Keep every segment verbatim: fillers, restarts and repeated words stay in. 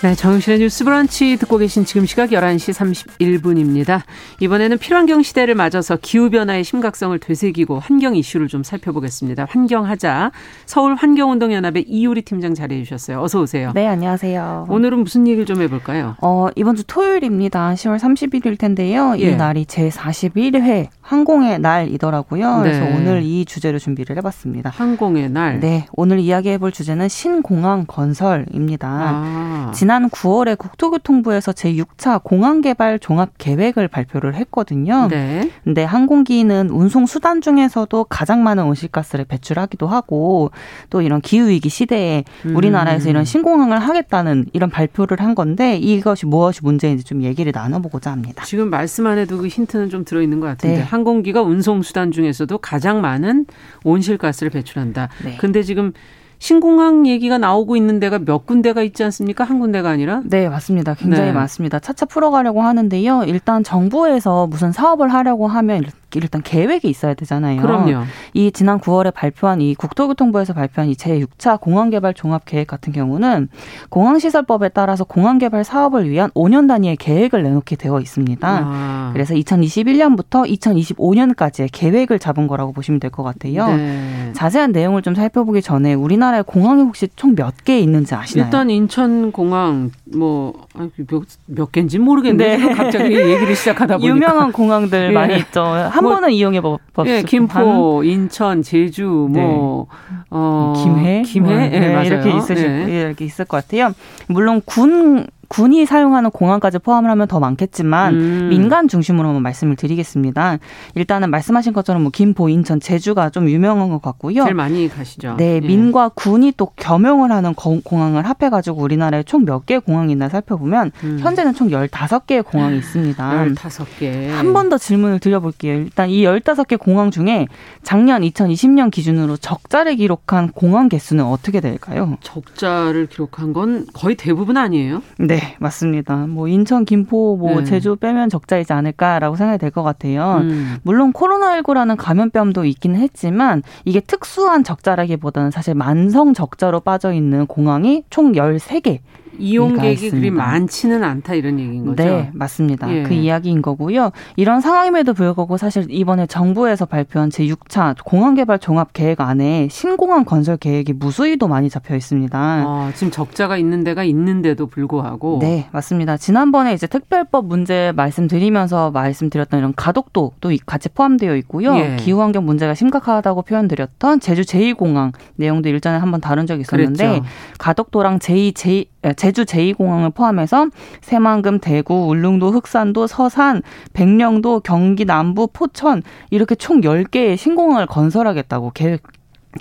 네, 정영실의 뉴스 브런치 듣고 계신 지금 시각 열한 시 삼십일 분입니다. 이번에는 필환경 시대를 맞아서 기후변화의 심각성을 되새기고 환경 이슈를 좀 살펴보겠습니다. 환경하자. 서울환경운동연합의 이유리 팀장 자리해 주셨어요. 어서 오세요. 네, 안녕하세요. 오늘은 무슨 얘기를 좀 해볼까요? 어, 이번 주 토요일입니다. 시월 삼십일일 텐데요. 이 예. 날이 제사십일 회 항공의 날이더라고요. 네. 그래서 오늘 이 주제로 준비를 해봤습니다. 항공의 날. 네, 오늘 이야기해볼 주제는 신공항 건설입니다. 아. 지난 구월에 국토교통부에서 제육 차 공항개발 종합계획을 발표를 했거든요. 네. 근데 항공기는 운송수단 중에서도 가장 많은 온실가스를 배출하기도 하고, 또 이런 기후위기 시대에 음. 우리나라에서 이런 신공항을 하겠다는 이런 발표를 한 건데, 이것이 무엇이 문제인지 좀 얘기를 나눠보고자 합니다. 지금 말씀만 해도 그 힌트는 좀 들어있는 것 같은데. 네. 항공기가 운송수단 중에서도 가장 많은 온실가스를 배출한다. 네. 근데 지금 신공항 얘기가 나오고 있는 데가 몇 군데가 있지 않습니까? 한 군데가 아니라? 네, 맞습니다. 굉장히 네. 많습니다. 차차 풀어가려고 하는데요. 일단 정부에서 무슨 사업을 하려고 하면 일단 계획이 있어야 되잖아요. 그럼요. 이 지난 구월에 발표한 이 국토교통부에서 발표한 이 제육 차 공항개발 종합계획 같은 경우는 공항시설법에 따라서 공항개발 사업을 위한 오 년 단위의 계획을 내놓게 되어 있습니다. 아. 그래서 이천이십일 년부터 이천이십오 년까지의 계획을 잡은 거라고 보시면 될 것 같아요. 네. 자세한 내용을 좀 살펴보기 전에 우리나라의 공항이 혹시 총 몇 개 있는지 아시나요? 일단 인천공항 뭐 몇, 몇 개인지 모르겠는데 네. 갑자기 얘기를 시작하다 보니까. 유명한 공항들 예. 많이 있죠. 한 뭐, 번은 이용해 봤습니다. 예, 김포, 인천, 제주, 뭐 네. 어, 김해, 김해, 뭐, 네, 네, 이렇게 있으실 네. 이렇게 있을 것 같아요. 물론 군 군이 사용하는 공항까지 포함을 하면 더 많겠지만 음. 민간 중심으로 한번 말씀을 드리겠습니다. 일단은 말씀하신 것처럼 뭐 김포, 인천, 제주가 좀 유명한 것 같고요. 제일 많이 가시죠. 네. 예. 민과 군이 또 겸용을 하는 거, 공항을 합해가지고 우리나라에 총 몇 개의 공항이 있나 살펴보면 음. 현재는 총 열다섯 개의 공항이 있습니다. 열다섯 개. 한 번 더 질문을 드려볼게요. 일단 이 열다섯 개 공항 중에 작년 이천이십 년 기준으로 적자를 기록한 공항 개수는 어떻게 될까요? 적자를 기록한 건 거의 대부분 아니에요? 네. 네, 맞습니다. 뭐 인천, 김포, 뭐 네. 제주 빼면 적자이지 않을까라고 생각이 될 것 같아요. 음. 물론 코로나십구라는 감염병도 있긴 했지만 이게 특수한 적자라기보다는 사실 만성 적자로 빠져 있는 공항이 총 열세 개. 이용객이 그리 많지는 않다 이런 얘기인 거죠? 네, 맞습니다. 예. 그 이야기인 거고요. 이런 상황임에도 불구하고 사실 이번에 정부에서 발표한 제육 차 공항개발 종합계획 안에 신공항 건설 계획이 무수히도 많이 잡혀 있습니다. 아, 지금 적자가 있는 데가 있는데도 불구하고. 네, 맞습니다. 지난번에 이제 특별법 문제 말씀드리면서 말씀드렸던 이런 가덕도 또 같이 포함되어 있고요. 예. 기후환경 문제가 심각하다고 표현드렸던 제주 제이 공항 내용도 일전에 한번 다룬 적이 있었는데 그랬죠. 가덕도랑 제이, 제이 제주 제이 공항을 포함해서 새만금, 대구, 울릉도, 흑산도, 서산, 백령도, 경기 남부, 포천 이렇게 총 열 개의 신공항을 건설하겠다고 계획,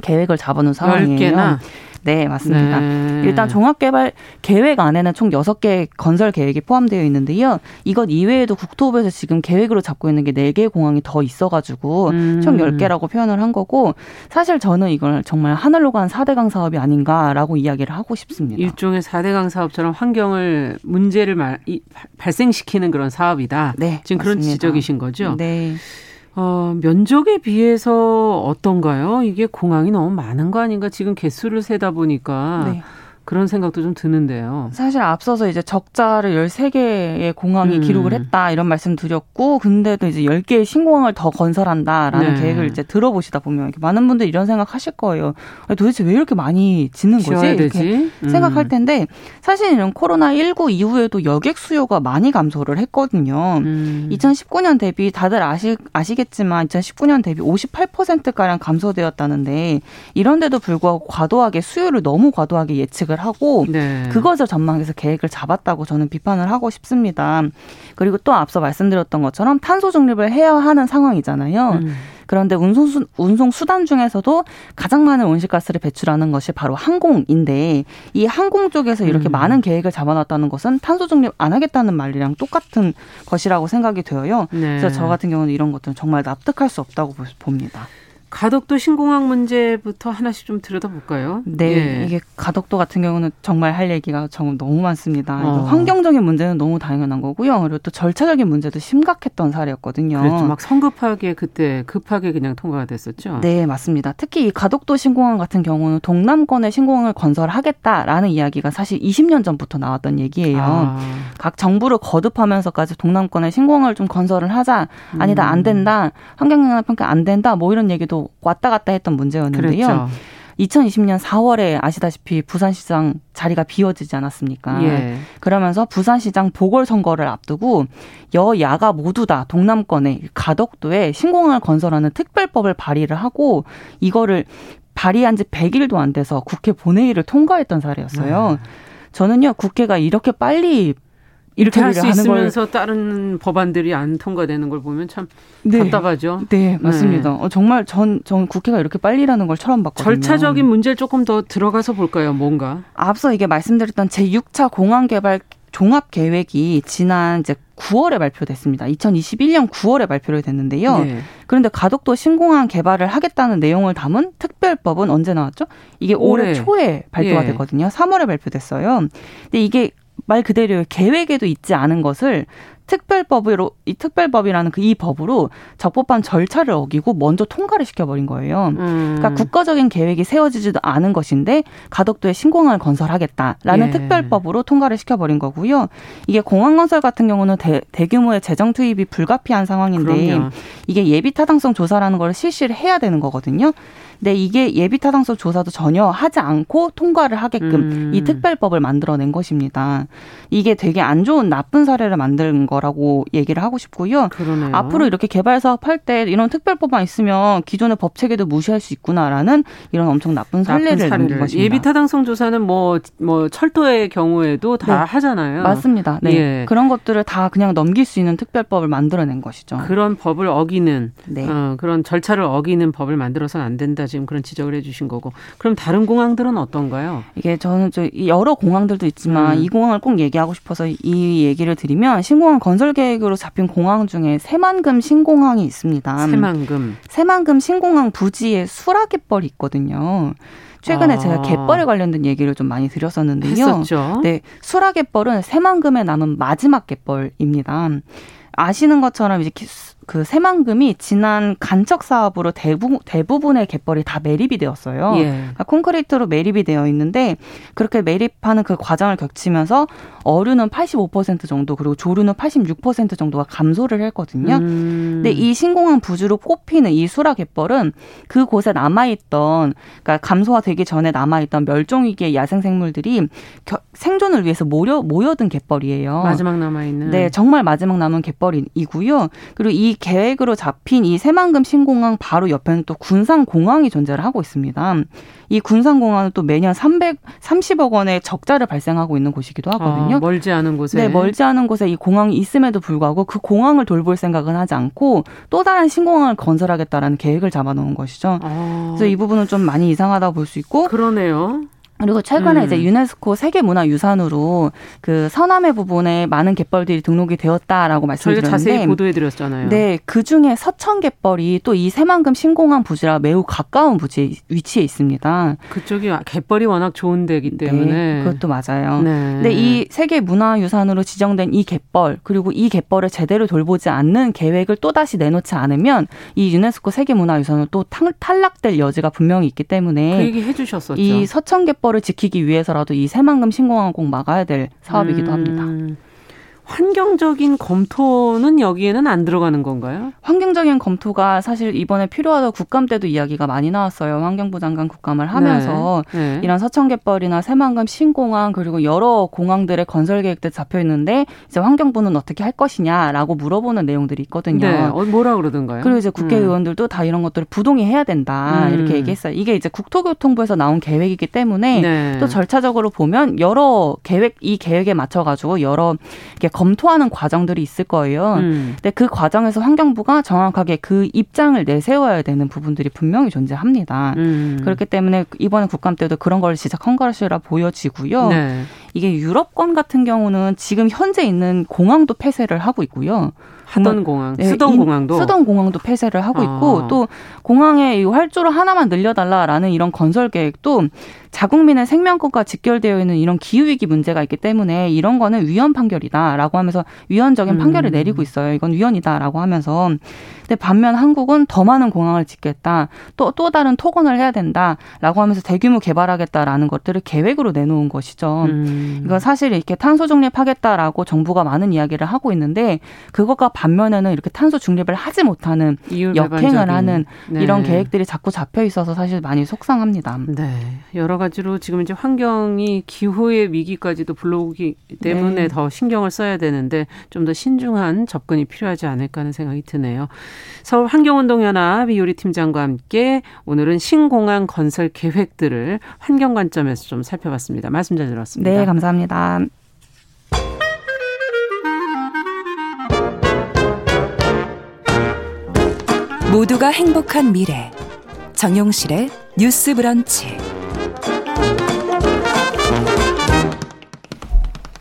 계획을 잡아놓은 상황이에요. 열 개나? 네, 맞습니다. 네. 일단 종합개발 계획 안에는 총 여섯 개 건설 계획이 포함되어 있는데요. 이것 이외에도 국토부에서 지금 계획으로 잡고 있는 게 네 개의 공항이 더 있어가지고 음. 총 열 개라고 표현을 한 거고, 사실 저는 이걸 정말 하늘로 간 사대강 사업이 아닌가라고 이야기를 하고 싶습니다. 일종의 사대강 사업처럼 환경을 문제를 말, 이, 발생시키는 그런 사업이다. 네, 지금 맞습니다. 그런 지적이신 거죠? 네. 어, 면적에 비해서 어떤가요? 이게 공항이 너무 많은 거 아닌가? 지금 개수를 세다 보니까. 네. 그런 생각도 좀 드는데요. 사실 앞서서 이제 적자를 열세 개의 공항이 음. 기록을 했다 이런 말씀 드렸고, 근데 또 이제 열 개의 신공항을 더 건설한다라는 네. 계획을 이제 들어보시다 보면 이렇게 많은 분들 이런 생각 하실 거예요. 도대체 왜 이렇게 많이 짓는 거지? 이렇게 음. 생각할 텐데, 사실 이런 코로나십구 이후에도 여객 수요가 많이 감소를 했거든요. 음. 이천십구 년 대비 다들 아시, 아시겠지만 이천십구 년 대비 오십팔 퍼센트가량 감소되었다는데, 이런데도 불구하고 과도하게 수요를 너무 과도하게 예측을 하고 네. 그것을 전망해서 계획을 잡았다고 저는 비판을 하고 싶습니다. 그리고 또 앞서 말씀드렸던 것처럼 탄소 중립을 해야 하는 상황이잖아요. 음. 그런데 운송, 운송 수단 중에서도 가장 많은 온실가스를 배출하는 것이 바로 항공인데, 이 항공 쪽에서 이렇게 음. 많은 계획을 잡아놨다는 것은 탄소 중립 안 하겠다는 말이랑 똑같은 것이라고 생각이 되어요. 네. 그래서 저 같은 경우는 이런 것들은 정말 납득할 수 없다고 봅니다. 가덕도 신공항 문제부터 하나씩 좀 들여다볼까요? 네. 예. 이게 가덕도 같은 경우는 정말 할 얘기가 정말 너무 많습니다. 어. 환경적인 문제는 너무 당연한 거고요. 그리고 또 절차적인 문제도 심각했던 사례였거든요. 그렇죠. 막 성급하게 그때 급하게 그냥 통과가 됐었죠? 네. 맞습니다. 특히 이 가덕도 신공항 같은 경우는 동남권에 신공항을 건설하겠다라는 이야기가 사실 이십 년 전부터 나왔던 얘기예요. 아. 각 정부를 거듭하면서까지 동남권에 신공항을 좀 건설을 하자. 음. 아니다. 안 된다. 환경영향 평가 안 된다. 뭐 이런 얘기도 왔다 갔다 했던 문제였는데요. 그렇죠. 이천이십 년 사월에 아시다시피 부산시장 자리가 비워지지 않았습니까? 예. 그러면서 부산시장 보궐선거를 앞두고 여야가 모두 다 동남권의 가덕도에 신공항을 건설하는 특별법을 발의를 하고, 이거를 발의한 지 백 일도 안 돼서 국회 본회의를 통과했던 사례였어요. 음. 저는요, 국회가 이렇게 빨리 이렇게 할 수 있으면서 걸... 다른 법안들이 안 통과되는 걸 보면 참 네. 답답하죠. 네, 맞습니다. 네. 어, 정말 전, 전 국회가 이렇게 빨리라는 걸 처음 봤거든요. 절차적인 문제를 조금 더 들어가서 볼까요? 뭔가. 앞서 이게 말씀드렸던 제육 차 공항개발 종합계획이 지난 이제 구월에 발표됐습니다. 이천이십일 년 구월에 발표를 됐는데요. 네. 그런데 가덕도 신공항 개발을 하겠다는 내용을 담은 특별법은 언제 나왔죠? 이게 올해, 올해 초에 발표가 네. 됐거든요. 삼월에 발표됐어요. 근데 이게 말 그대로 계획에도 있지 않은 것을 특별법으로, 이 특별법이라는 그 이 법으로 적법한 절차를 어기고 먼저 통과를 시켜버린 거예요. 음. 그러니까 국가적인 계획이 세워지지도 않은 것인데 가덕도에 신공항을 건설하겠다라는 예. 특별법으로 통과를 시켜버린 거고요. 이게 공항 건설 같은 경우는 대, 대규모의 재정 투입이 불가피한 상황인데 그럼요. 이게 예비 타당성 조사라는 걸 실시를 해야 되는 거거든요. 근데 이게 예비 타당성 조사도 전혀 하지 않고 통과를 하게끔 음. 이 특별법을 만들어낸 것입니다. 이게 되게 안 좋은 나쁜 사례를 만든 거라고 얘기를 하고 싶고요. 그러네요. 앞으로 이렇게 개발 사업할 때 이런 특별법만 있으면 기존의 법 체계도 무시할 수 있구나라는 이런 엄청 나쁜 사례를 만든 것입니다. 예비 타당성 조사는 뭐, 뭐 철도의 경우에도 다 네. 하잖아요. 맞습니다. 네. 예. 그런 것들을 다 그냥 넘길 수 있는 특별법을 만들어낸 것이죠. 그런 법을 어기는 네. 어, 그런 절차를 어기는 법을 만들어서는 안 된다. 지금 그런 지적을 해주신 거고, 그럼 다른 공항들은 어떤가요? 이게 저는 저 여러 공항들도 있지만 음. 이 공항을 꼭 얘기하고 싶어서 이 얘기를 드리면, 신공항 건설 계획으로 잡힌 공항 중에 새만금 신공항이 있습니다. 새만금. 새만금 신공항 부지에 수라갯벌이 있거든요. 최근에 아. 제가 갯벌에 관련된 얘기를 좀 많이 드렸었는데요. 했었죠. 네, 수라갯벌은 새만금에 남은 마지막 갯벌입니다. 아시는 것처럼 이제 그 새만금이 지난 간척 사업으로 대부, 대부분의 갯벌이 다 매립이 되었어요. 예. 그러니까 콘크리트로 매립이 되어 있는데, 그렇게 매립하는 그 과정을 겹치면서 어류는 팔십오 퍼센트 정도, 그리고 조류는 팔십육 퍼센트 정도가 감소를 했거든요. 음. 근데 이 신공항 부지로 꼽히는 이 수라 갯벌은 그곳에 남아있던, 그러니까 감소가 되기 전에 남아있던 멸종위기의 야생생물들이 겨, 생존을 위해서 모여, 모여든 갯벌이에요. 마지막 남아있는. 네, 정말 마지막 남은 갯벌 이고요. 그리고 이 계획으로 잡힌 이 새만금 신공항 바로 옆에는 또 군산공항이 존재를 하고 있습니다. 이 군산공항은 또 매년 삼백삼십억 원의 적자를 발생하고 있는 곳이기도 하거든요. 아, 멀지 않은 곳에. 네, 멀지 않은 곳에 이 공항이 있음에도 불구하고 그 공항을 돌볼 생각은 하지 않고 또 다른 신공항을 건설하겠다라는 계획을 잡아놓은 것이죠. 아. 그래서 이 부분은 좀 많이 이상하다고 볼 수 있고. 그러네요. 그리고 최근에 음. 이제 유네스코 세계문화유산으로 그 서남해 부분에 많은 갯벌들이 등록이 되었다라고 말씀드렸는데, 저희가 자세히 보도해드렸잖아요. 네, 그중에 서천 갯벌이 또 이 새만금 신공항 부지라 매우 가까운 부지 위치에 있습니다. 그쪽이 갯벌이 워낙 좋은 데이기 때문에. 네, 그것도 맞아요. 네. 근데 이 세계문화유산으로 지정된 이 갯벌, 그리고 이 갯벌을 제대로 돌보지 않는 계획을 또 다시 내놓지 않으면 이 유네스코 세계문화유산은 또 탈락될 여지가 분명히 있기 때문에. 그 얘기 해주셨었죠. 이 서천 갯벌 국가를 지키기 위해서라도 이 새만금 신공항은 꼭 막아야 될 사업이기도 합니다. 음. 환경적인 검토는 여기에는 안 들어가는 건가요? 환경적인 검토가 사실 이번에 필요하다 국감 때도 이야기가 많이 나왔어요. 환경부 장관 국감을 하면서 네, 네. 이런 서천갯벌이나 새만금 신공항 그리고 여러 공항들의 건설 계획들 잡혀 있는데 이제 환경부는 어떻게 할 것이냐라고 물어보는 내용들이 있거든요. 네, 뭐라 그러던가요? 그리고 이제 국회의원들도 음. 다 이런 것들을 부동의해야 해야 된다 음. 이렇게 얘기했어요. 이게 이제 국토교통부에서 나온 계획이기 때문에 네. 또 절차적으로 보면 여러 계획 이 계획에 맞춰 가지고 여러 이렇게 검토하는 과정들이 있을 거예요. 음. 근데 그 과정에서 환경부가 정확하게 그 입장을 내세워야 되는 부분들이 분명히 존재합니다. 음. 그렇기 때문에 이번에 국감 때도 그런 걸 시작한 것이라 보여지고요. 네. 이게 유럽권 같은 경우는 지금 현재 있는 공항도 폐쇄를 하고 있고요. 하던 공항, 네, 쓰던 공항도 쓰던 공항도 폐쇄를 하고 있고 아. 또 공항에 이 활주로 하나만 늘려달라라는 이런 건설 계획도 자국민의 생명권과 직결되어 있는 이런 기후위기 문제가 있기 때문에 이런 거는 위헌 판결이다라고 하면서 위헌적인 음. 판결을 내리고 있어요. 이건 위헌이다라고 하면서. 근데 반면 한국은 더 많은 공항을 짓겠다. 또, 또 다른 토건을 해야 된다라고 하면서 대규모 개발하겠다라는 것들을 계획으로 내놓은 것이죠. 음. 이건 사실 이렇게 탄소 중립하겠다라고 정부가 많은 이야기를 하고 있는데 그것과 반면에는 이렇게 탄소 중립을 하지 못하는 역행을 하는 네. 이런 계획들이 자꾸 잡혀 있어서 사실 많이 속상합니다. 네. 여러 가지로 지금 이제 환경이 기후의 위기까지도 불러오기 때문에 네. 더 신경을 써야 되는데 좀 더 신중한 접근이 필요하지 않을까 하는 생각이 드네요. 서울 환경운동연합 이유리 팀장과 함께 오늘은 신공항 건설 계획들을 환경 관점에서 좀 살펴봤습니다. 말씀 잘 들었습니다. 네, 감사합니다. 모두가 행복한 미래 정용실의 뉴스 브런치.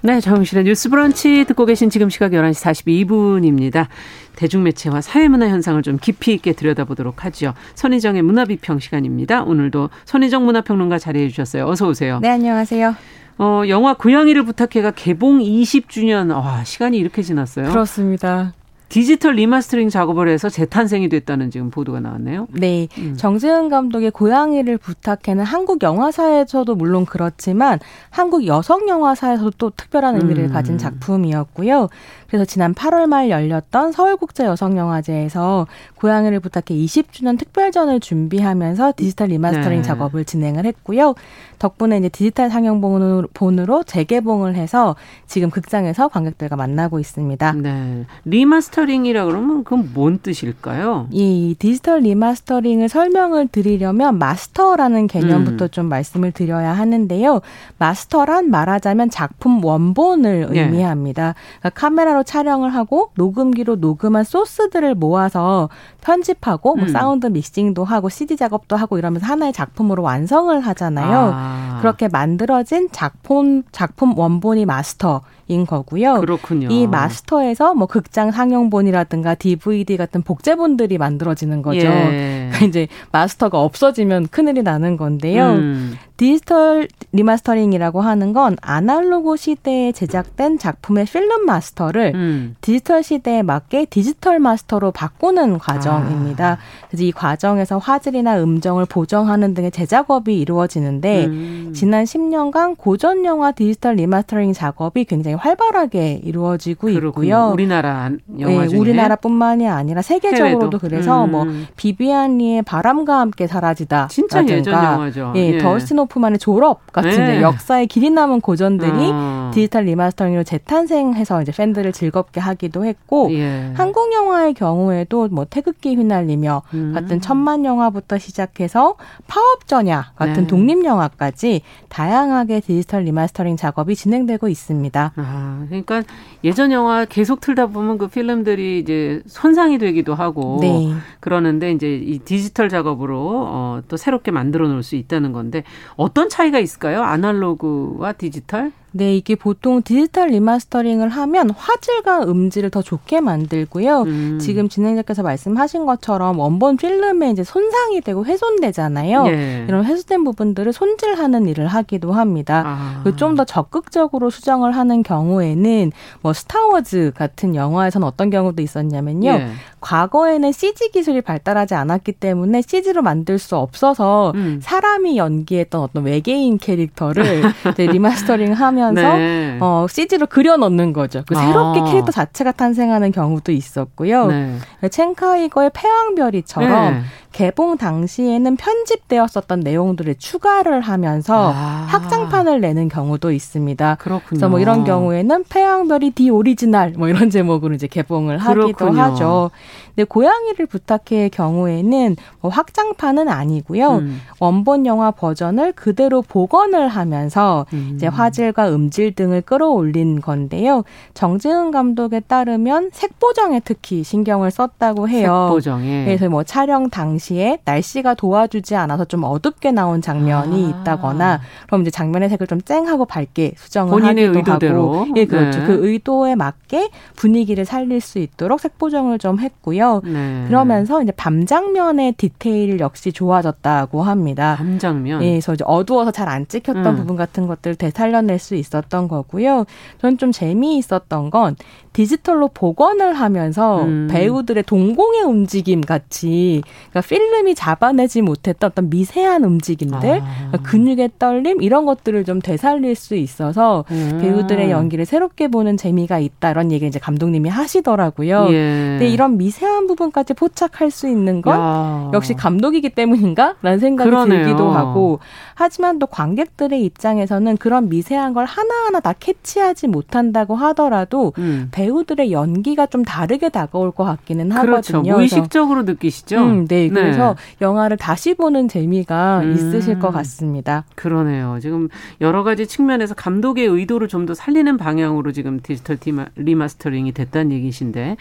네, 정용실의 뉴스 브런치 듣고 계신 지금 시각 열한 시 사십이 분입니다. 대중매체와 사회문화 현상을 좀 깊이 있게 들여다보도록 하죠. 선희정의 문화비평 시간입니다. 오늘도 선희정 문화평론가 자리해 주셨어요. 어서 오세요. 네, 안녕하세요. 어, 영화 고양이를 부탁해가 개봉 이십 주년. 와, 시간이 이렇게 지났어요. 그렇습니다. 디지털 리마스터링 작업을 해서 재탄생이 됐다는 지금 보도가 나왔네요. 네. 음. 정재은 감독의 고양이를 부탁해는 한국 영화사에서도 물론 그렇지만 한국 여성 영화사에서도 또 특별한 의미를 음. 가진 작품이었고요. 그래서 지난 팔월 말 열렸던 서울국제여성영화제에서 고양이를 부탁해 이십 주년 특별전을 준비하면서 디지털 리마스터링 네. 작업을 진행을 했고요. 덕분에 이제 디지털 상영본으로 재개봉을 해서 지금 극장에서 관객들과 만나고 있습니다. 네. 리마스터 리마스터링이라 그러면 그건 뭔 뜻일까요? 이 디지털 리마스터링을 설명을 드리려면 마스터라는 개념부터 음. 좀 말씀을 드려야 하는데요. 마스터란 말하자면 작품 원본을 네. 의미합니다. 그러니까 카메라로 촬영을 하고 녹음기로 녹음한 소스들을 모아서 편집하고 음. 뭐 사운드 믹싱도 하고 씨디 작업도 하고 이러면서 하나의 작품으로 완성을 하잖아요. 아. 그렇게 만들어진 작품, 작품 원본이 마스터. 인 거고요. 그렇군요. 이 마스터에서 뭐 극장 상영본이라든가 디브이디 같은 복제본들이 만들어지는 거죠. 예. 그러니까 이제 마스터가 없어지면 큰일이 나는 건데요. 음. 디지털 리마스터링이라고 하는 건 아날로그 시대에 제작된 작품의 필름 마스터를 음. 디지털 시대에 맞게 디지털 마스터로 바꾸는 과정입니다. 아. 그래서 이 과정에서 화질이나 음정을 보정하는 등의 제작업이 이루어지는데 음. 지난 십 년간 고전 영화 디지털 리마스터링 작업이 굉장히 활발하게 이루어지고 그렇군요. 있고요. 우리나라 영화 네, 중에? 우리나라뿐만이 아니라 세계적으로도 해외도. 그래서 음. 뭐 비비안 리의 바람과 함께 사라지다 진짜 라든가, 예전 영화죠. 예, 예. 더스틴 호프만의 졸업 같은 예. 역사의 길이 남은 고전들이 아. 디지털 리마스터링으로 재탄생해서 이제 팬들을 즐겁게 하기도 했고 예. 한국 영화의 경우에도 뭐 태극기 휘날리며 음. 같은 천만 영화부터 시작해서 파업 전야 같은 예. 독립 영화까지 다양하게 디지털 리마스터링 작업이 진행되고 있습니다. 아, 그러니까 예전 영화 계속 틀다 보면 그 필름들이 이제 손상이 되기도 하고 네. 그러는데 이제 이 디지털 작업으로 어, 또 새롭게 만들어 놓을 수 있다는 건데 어떤 차이가 있을까요? 아날로그와 디지털? 네, 이게 보통 디지털 리마스터링을 하면 화질과 음질을 더 좋게 만들고요. 음. 지금 진행자께서 말씀하신 것처럼 원본 필름에 이제 손상이 되고 훼손되잖아요. 네. 이런 훼손된 부분들을 손질하는 일을 하기도 합니다. 아. 좀 더 적극적으로 수정을 하는 경우에는 뭐 스타워즈 같은 영화에선 어떤 경우도 있었냐면요. 네. 과거에는 씨지 기술이 발달하지 않았기 때문에 씨지로 만들 수 없어서 음. 사람이 연기했던 어떤 외계인 캐릭터를 리마스터링하면서 네. 어, 씨지로 그려 넣는 거죠. 그 새롭게 아. 캐릭터 자체가 탄생하는 경우도 있었고요. 네. 첸카이거의 패왕별이처럼 네. 개봉 당시에는 편집되었었던 내용들을 추가를 하면서 아. 확장판을 내는 경우도 있습니다. 그렇군요. 그래서 뭐 이런 경우에는 패왕별이 디 오리지널 뭐 이런 제목으로 이제 개봉을 하기도 그렇군요. 하죠. 근데 고양이를 부탁해의 경우에는 뭐 확장판은 아니고요. 음. 원본 영화 버전을 그대로 복원을 하면서 음. 이제 화질과 음질 등을 끌어올린 건데요. 정재은 감독에 따르면 색보정에 특히 신경을 썼다고 해요. 색보정에. 그래서 뭐 촬영 당시에 날씨가 도와주지 않아서 좀 어둡게 나온 장면이 아. 있다거나 그럼 이제 장면의 색을 좀 쨍하고 밝게 수정을 본인의 하기도 의도대로. 하고. 예, 그렇죠. 네. 그 의도에 맞게 분위기를 살릴 수 있도록 색보정을 좀 했고요. 네. 그러면서 이제 밤 장면의 디테일 역시 좋아졌다고 합니다. 밤 장면. 예, 그래서 이제 어두워서 잘 안 찍혔던 음. 부분 같은 것들을 되살려낼 수 있었던 거고요. 저는 좀 재미있었던 건 디지털로 복원을 하면서 음. 배우들의 동공의 움직임 같이 그러니까 필름이 잡아내지 못했던 어떤 미세한 움직임들, 아. 그러니까 근육의 떨림 이런 것들을 좀 되살릴 수 있어서 음. 배우들의 연기를 새롭게 보는 재미가 있다 이런 얘기를 이제 감독님이 하시더라고요. 예. 근데 이런 미세한 부분까지 포착할 수 있는 건 야. 역시 감독이기 때문인가? 라는 생각이 그러네요. 들기도 하고 하지만 또 관객들의 입장에서는 그런 미세한 걸 하나하나 다 캐치하지 못한다고 하더라도 음. 배우들의 연기가 좀 다르게 다가올 것 같기는 하거든요. 그렇죠. 무의식적으로 그래서, 느끼시죠? 음, 네. 그래서 네. 영화를 다시 보는 재미가 음. 있으실 것 같습니다. 그러네요. 지금 여러 가지 측면에서 감독의 의도를 좀 더 살리는 방향으로 지금 디지털 리마스터링이 됐다는 얘기신데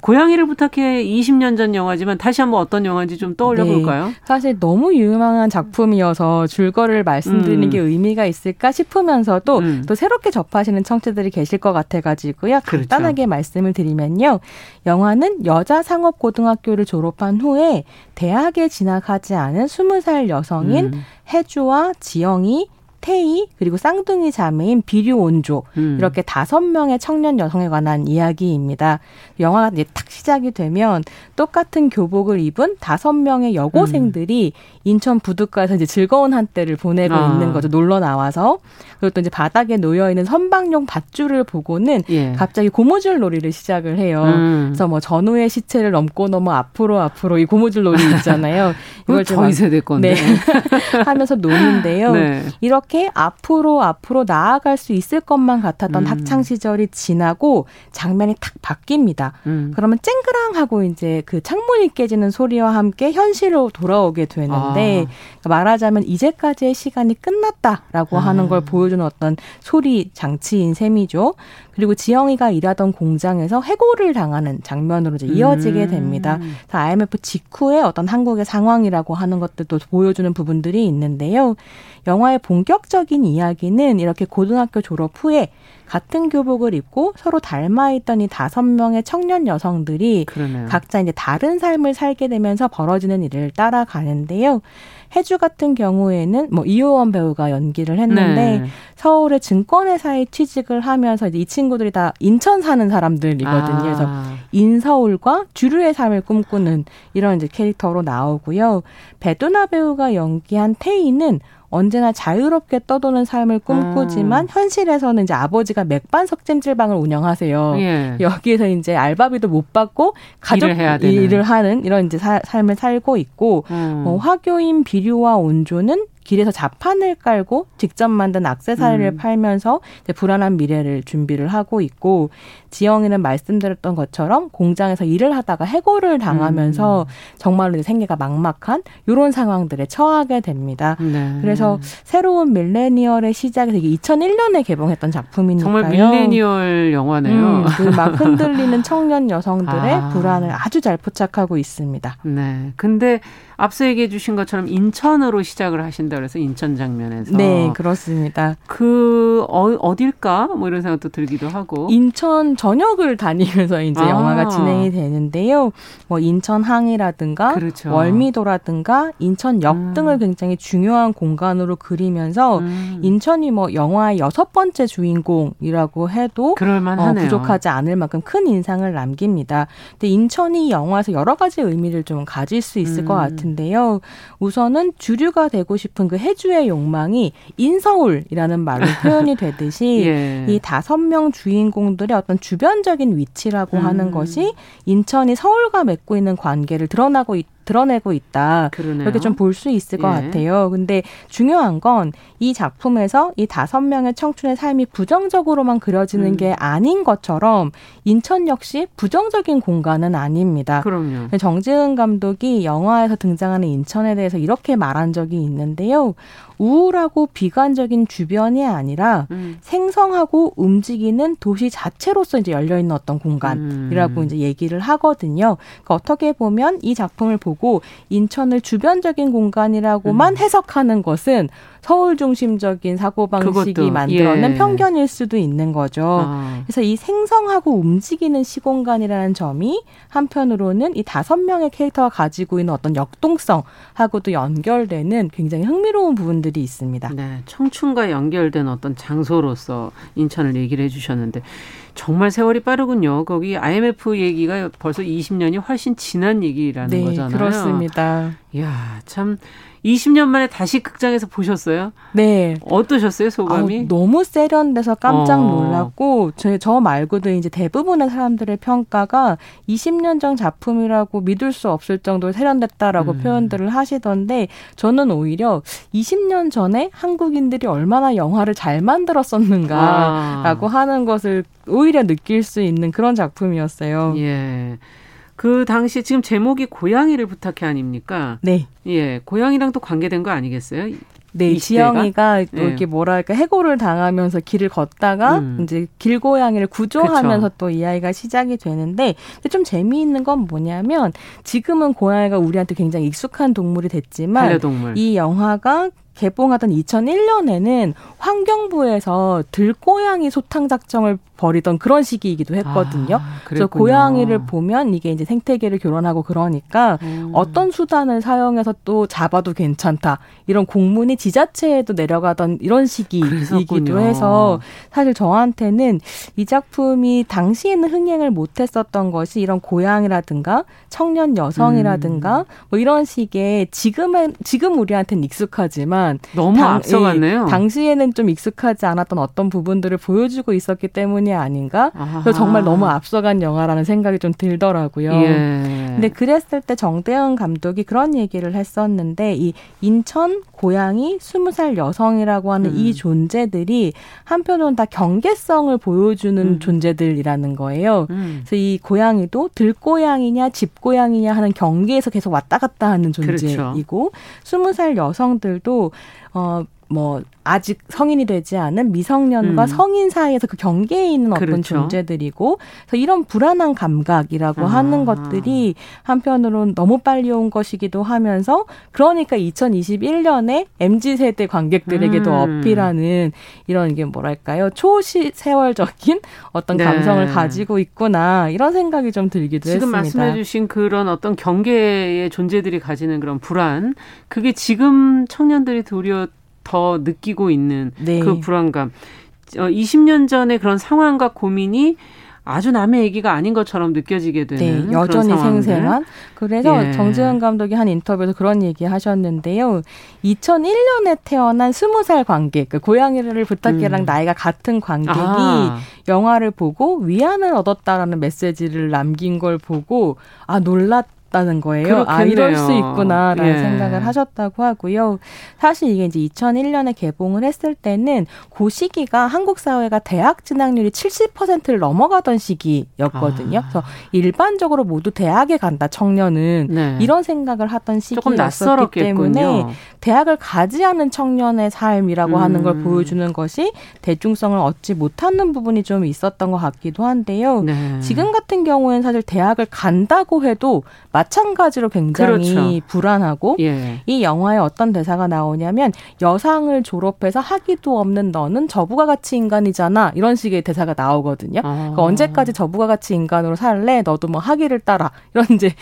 고양이를 부탁해 이십 년 전 영화지만 다시 한번 어떤 영화인지 좀 떠올려 네. 볼까요? 사실 너무 유명한 작품이어서 줄거리를 말씀드리는 음. 게 의미가 있을까 싶으면서도 음. 또 새롭게 접하시는 청취들이 계실 것 같아가지고요. 간단하게 그렇죠. 말씀을 드리면요. 영화는 여자 상업고등학교를 졸업한 후에 대학에 진학하지 않은 스무 살 여성인 음. 혜주와 지영이 태희 그리고 쌍둥이 자매인 비류온조 음. 이렇게 다섯 명의 청년 여성에 관한 이야기입니다. 영화가 이제 탁 시작이 되면 똑같은 교복을 입은 다섯 명의 여고생들이 음. 인천 부둣가에서 이제 즐거운 한때를 보내고 아. 있는 거죠. 놀러 나와서 그리고 또 이제 바닥에 놓여 있는 선박용 밧줄을 보고는 예. 갑자기 고무줄 놀이를 시작을 해요. 음. 그래서 뭐 전우의 시체를 넘고 넘어 앞으로 앞으로 이 고무줄 놀이 있잖아요. 이걸 저희 세대 건데 네. 하면서 노는데요. 네. 이렇게 앞으로 앞으로 나아갈 수 있을 것만 같았던 음. 학창시절이 지나고 장면이 탁 바뀝니다. 음. 그러면 쨍그랑하고 이제 그 창문이 깨지는 소리와 함께 현실로 돌아오게 되는데 아. 말하자면 이제까지의 시간이 끝났다라고 음. 하는 걸 보여주는 어떤 소리 장치인 셈이죠. 그리고 지영이가 일하던 공장에서 해고를 당하는 장면으로 이제 이어지게 됩니다. 음. 아이엠에프 직후의 어떤 한국의 상황이라고 하는 것들도 보여주는 부분들이 있는데요. 영화의 본격적인 이야기는 이렇게 고등학교 졸업 후에 같은 교복을 입고 서로 닮아있던 이 다섯 명의 청년 여성들이 그러네요. 각자 이제 다른 삶을 살게 되면서 벌어지는 일을 따라가는데요. 혜주 같은 경우에는 뭐 이효원 배우가 연기를 했는데 네. 서울의 증권회사에 취직을 하면서 이제 이 친구들이 다 인천 사는 사람들이거든요. 아. 그래서 인서울과 주류의 삶을 꿈꾸는 이런 이제 캐릭터로 나오고요. 배두나 배우가 연기한 태희는 언제나 자유롭게 떠도는 삶을 꿈꾸지만 음. 현실에서는 이제 아버지가 맥반석 찜질방을 운영하세요. 예. 여기에서 이제 알바비도 못 받고 가족 일을, 해야 일을 하는 이런 이제 사, 삶을 살고 있고 음. 어, 화교인 비류와 온조는 길에서 자판을 깔고 직접 만든 액세서리를 음. 팔면서 이제 불안한 미래를 준비를 하고 있고 지영이는 말씀드렸던 것처럼 공장에서 일을 하다가 해고를 당하면서 음. 정말로 생계가 막막한 이런 상황들에 처하게 됩니다. 네. 그래서 새로운 밀레니얼의 시작이 되게 이천일 년에 개봉했던 작품이니까요. 정말 밀레니얼 영화네요. 음, 그 막 흔들리는 청년 여성들의 아. 불안을 아주 잘 포착하고 있습니다. 네. 근데 앞서 얘기해 주신 것처럼 인천으로 시작을 하신다 그래서 인천 장면에서. 네, 그렇습니다. 그 어, 어딜까? 뭐 이런 생각도 들기도 하고. 인천 전역을 다니면서 이제 아. 영화가 진행이 되는데요. 뭐 인천항이라든가 그렇죠. 월미도라든가 인천역 음. 등을 굉장히 중요한 공간으로 그리면서 음. 인천이 뭐 영화의 여섯 번째 주인공이라고 해도 어, 부족하지 않을 만큼 큰 인상을 남깁니다. 근데 인천이 영화에서 여러 가지 의미를 좀 가질 수 있을 음. 것 같은데요. 우선은 주류가 되고 싶은 그 해주의 욕망이 인서울이라는 말로 표현이 되듯이 예. 이 다섯 명 주인공들의 어떤 주변적인 위치라고 음. 하는 것이 인천이 서울과 맺고 있는 관계를 드러나고 있다. 드러내고 있다. 그러네요. 이렇게 좀 볼 수 있을 것 예. 같아요. 근데 중요한 건 이 작품에서 이 다섯 명의 청춘의 삶이 부정적으로만 그려지는 음. 게 아닌 것처럼 인천 역시 부정적인 공간은 아닙니다. 그럼요. 정재은 감독이 영화에서 등장하는 인천에 대해서 이렇게 말한 적이 있는데요. 우울하고 비관적인 주변이 아니라 음. 생성하고 움직이는 도시 자체로서 이제 열려있는 어떤 공간이라고 음. 이제 얘기를 하거든요. 그러니까 어떻게 보면 이 작품을 보고 인천을 주변적인 공간이라고만 음. 해석하는 것은 서울 중심적인 사고방식이 그것도, 만들어낸 예. 편견일 수도 있는 거죠. 아. 그래서 이 생성하고 움직이는 시공간이라는 점이 한편으로는 이 다섯 명의 캐릭터가 가지고 있는 어떤 역동성하고도 연결되는 굉장히 흥미로운 부분들이 있습니다. 네, 청춘과 연결된 어떤 장소로서 인천을 얘기를 해주셨는데 정말 세월이 빠르군요. 거기 아이엠에프 얘기가 벌써 이십 년이 훨씬 지난 얘기라는 네, 거잖아요. 네, 그렇습니다. 이야, 참... 이십 년 만에 다시 극장에서 보셨어요? 네. 어떠셨어요, 소감이? 아우, 너무 세련돼서 깜짝 놀랐고, 어. 저, 저 말고도 이제 대부분의 사람들의 평가가 이십 년 전 작품이라고 믿을 수 없을 정도로 세련됐다라고 음. 표현들을 하시던데, 저는 오히려 이십 년 전에 한국인들이 얼마나 영화를 잘 만들었었는가라고 아. 하는 것을 오히려 느낄 수 있는 그런 작품이었어요. 예. 그 당시 지금 제목이 고양이를 부탁해 아닙니까? 네. 예, 고양이랑 또 관계된 거 아니겠어요? 네, 지영이가 또 이렇게 뭐랄까 해고를 당하면서 길을 걷다가 음. 이제 길고양이를 구조하면서 그쵸. 또 이야기가 시작이 되는데 근데 좀 재미있는 건 뭐냐면 지금은 고양이가 우리한테 굉장히 익숙한 동물이 됐지만 반려동물. 이 영화가 개봉하던 이천일 년에는 환경부에서 들고양이 소탕 작정을 벌이던 그런 시기이기도 했거든요. 아, 그래서 고양이를 보면 이게 이제 생태계를 교란하고 그러니까 음. 어떤 수단을 사용해서 또 잡아도 괜찮다. 이런 공문이 지자체에도 내려가던 이런 시기이기도 그랬었군요. 해서 사실 저한테는 이 작품이 당시에는 흥행을 못했었던 것이 이런 고양이라든가 청년 여성이라든가 음. 뭐 이런 식의 지금은 지금 우리한테는 익숙하지만 너무 당, 앞서갔네요. 예, 당시에는 좀 익숙하지 않았던 어떤 부분들을 보여주고 있었기 때문이 아닌가. 그래서 정말 너무 앞서간 영화라는 생각이 좀 들더라고요. 예. 근데 그랬을 때 정대현 감독이 그런 얘기를 했었는데 이 인천 고양이 스무 살 여성이라고 하는 음. 이 존재들이 한편으로는 다 경계성을 보여주는 음. 존재들이라는 거예요. 음. 그래서 이 고양이도 들고양이냐 집고양이냐 하는 경계에서 계속 왔다 갔다 하는 존재이고 그렇죠. 스무 살 여성들도 어, 뭐 아직 성인이 되지 않은 미성년과 음. 성인 사이에서 그 경계에 있는 어떤 그렇죠. 존재들이고 그래서 이런 불안한 감각이라고 아. 하는 것들이 한편으로는 너무 빨리 온 것이기도 하면서 그러니까 이천이십일 년에 엠지 세대 관객들에게도 음. 어필하는 이런 이게 뭐랄까요 초시세월적인 어떤 네. 감성을 가지고 있구나 이런 생각이 좀 들기도 지금 했습니다. 지금 말씀해 주신 그런 어떤 경계의 존재들이 가지는 그런 불안 그게 지금 청년들이 도리어 더 느끼고 있는 네. 그 불안감. 이십 년 전의 그런 상황과 고민이 아주 남의 얘기가 아닌 것처럼 느껴지게 되는 네, 여전히 그런 생생한. 그래서 예. 정재은 감독이 한 인터뷰에서 그런 얘기 하셨는데요. 이천일 년에 태어난 스무 살 관객, 그 고양이를 부탁해랑 음. 나이가 같은 관객이 아. 영화를 보고 위안을 얻었다라는 메시지를 남긴 걸 보고 아 놀랐다. 다는 거예요. 그렇겠네요. 아, 이럴 수 있구나라는 예. 생각을 하셨다고 하고요. 사실 이게 이제 이천일 년에 개봉을 했을 때는 그 시기가 한국 사회가 대학 진학률이 칠십 퍼센트를 넘어가던 시기였거든요. 아. 그래서 일반적으로 모두 대학에 간다 청년은 네. 이런 생각을 하던 시기였었기 때문에 대학을 가지 않은 청년의 삶이라고 음. 하는 걸 보여주는 것이 대중성을 얻지 못하는 부분이 좀 있었던 것 같기도 한데요. 네. 지금 같은 경우에는 사실 대학을 간다고 해도 마찬가지로 굉장히 그렇죠. 불안하고 예. 이 영화에 어떤 대사가 나오냐면 여상을 졸업해서 학위도 없는 너는 저부가 같이 인간이잖아 이런 식의 대사가 나오거든요. 아. 그러니까 언제까지 저부가 같이 인간으로 살래? 너도 뭐 학위를 따라 이런 이제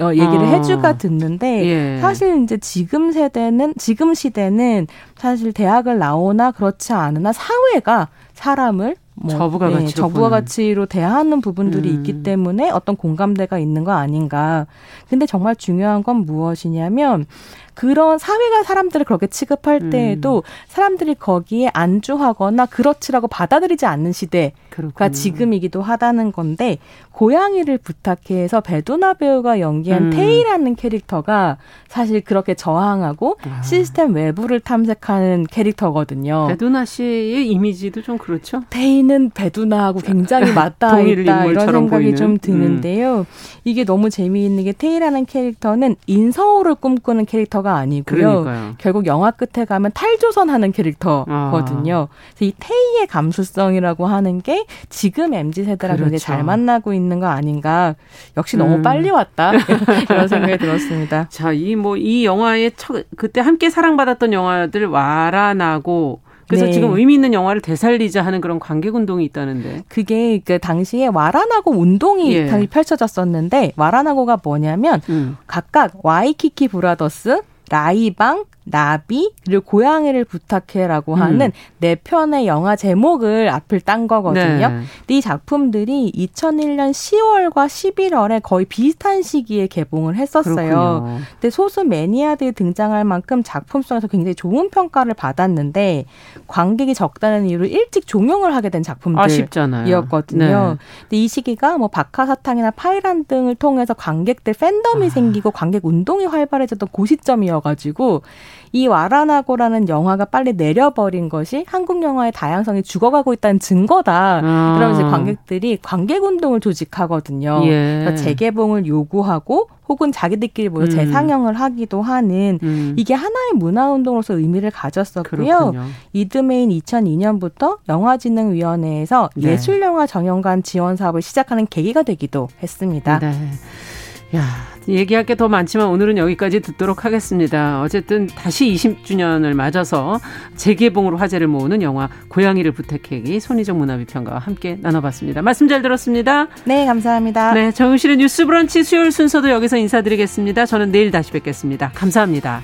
어, 얘기를 아. 해주가 듣는데 예. 사실 이제 지금 세대는 지금 시대는 사실 대학을 나오나 그렇지 않으나 사회가 사람을 뭐, 저부가, 네, 가치로 저부가 가치로 대하는 부분들이 음. 있기 때문에 어떤 공감대가 있는 거 아닌가. 근데 정말 중요한 건 무엇이냐면 그런 사회가 사람들을 그렇게 취급할 음. 때에도 사람들이 거기에 안주하거나 그렇지라고 받아들이지 않는 시대가 그렇구나. 지금이기도 하다는 건데 고양이를 부탁해서 배두나 배우가 연기한 음. 태희라는 캐릭터가 사실 그렇게 저항하고 아. 시스템 외부를 탐색하는 캐릭터거든요. 배두나 씨의 이미지도 좀 그렇죠? 태희는 배두나하고 굉장히 맞닿아 있다 이런 생각이 보이는. 좀 드는데요. 음. 이게 너무 재미있는 게 태희라는 캐릭터는 인서울을 꿈꾸는 캐릭터가 아니고요. 그러니까요. 결국 영화 끝에 가면 탈조선하는 캐릭터거든요. 아. 그래서 이 태희의 감수성이라고 하는 게 지금 엠지 세대랑 그렇죠. 굉장히 잘 만나고 있는 거 아닌가. 역시 너무 음. 빨리 왔다. 이런 생각이 들었습니다. 자, 이 뭐 이 영화의 첫, 그때 함께 사랑받았던 영화들 와라나고 그래서 네. 지금 의미 있는 영화를 되살리자 하는 그런 관객 운동이 있다는데. 그게 그 당시에 와라나고 운동이 예. 펼쳐졌었는데 와라나고가 뭐냐면 음. 각각 와이키키 브라더스, 라이방, 나비 그리고 고양이를 부탁해라고 음. 하는 네 편의 영화 제목을 앞을 딴 거거든요. 네. 근데 이 작품들이 이천일년 시월과 십일월에 거의 비슷한 시기에 개봉을 했었어요. 그렇군요. 근데 소수 매니아들이 등장할 만큼 작품성에서 굉장히 좋은 평가를 받았는데 관객이 적다는 이유로 일찍 종영을 하게 된 작품들이었거든요. 네. 근데 이 시기가 뭐 박하사탕이나 파이란 등을 통해서 관객들 팬덤이 아. 생기고 관객 운동이 활발해졌던 그 시점이어가지고 이 와라나고라는 영화가 빨리 내려버린 것이 한국 영화의 다양성이 죽어가고 있다는 증거다. 아. 그러면서 관객들이 관객운동을 조직하거든요. 예. 그래서 재개봉을 요구하고 혹은 자기들끼리 모여 음. 재상영을 하기도 하는 음. 이게 하나의 문화운동으로서 의미를 가졌었고요. 그렇군요. 이듬해인 이천이년부터 영화진흥위원회에서 네. 예술영화 정연관 지원 사업을 시작하는 계기가 되기도 했습니다. 네. 야, 얘기할 게 더 많지만 오늘은 여기까지 듣도록 하겠습니다. 어쨌든 다시 이십주년을 맞아서 재개봉으로 화제를 모으는 영화 고양이를 부탁해 선희정 문화비평가와 함께 나눠봤습니다. 말씀 잘 들었습니다. 네, 감사합니다. 네, 정유실의 뉴스 브런치 수요일 순서도 여기서 인사드리겠습니다. 저는 내일 다시 뵙겠습니다. 감사합니다.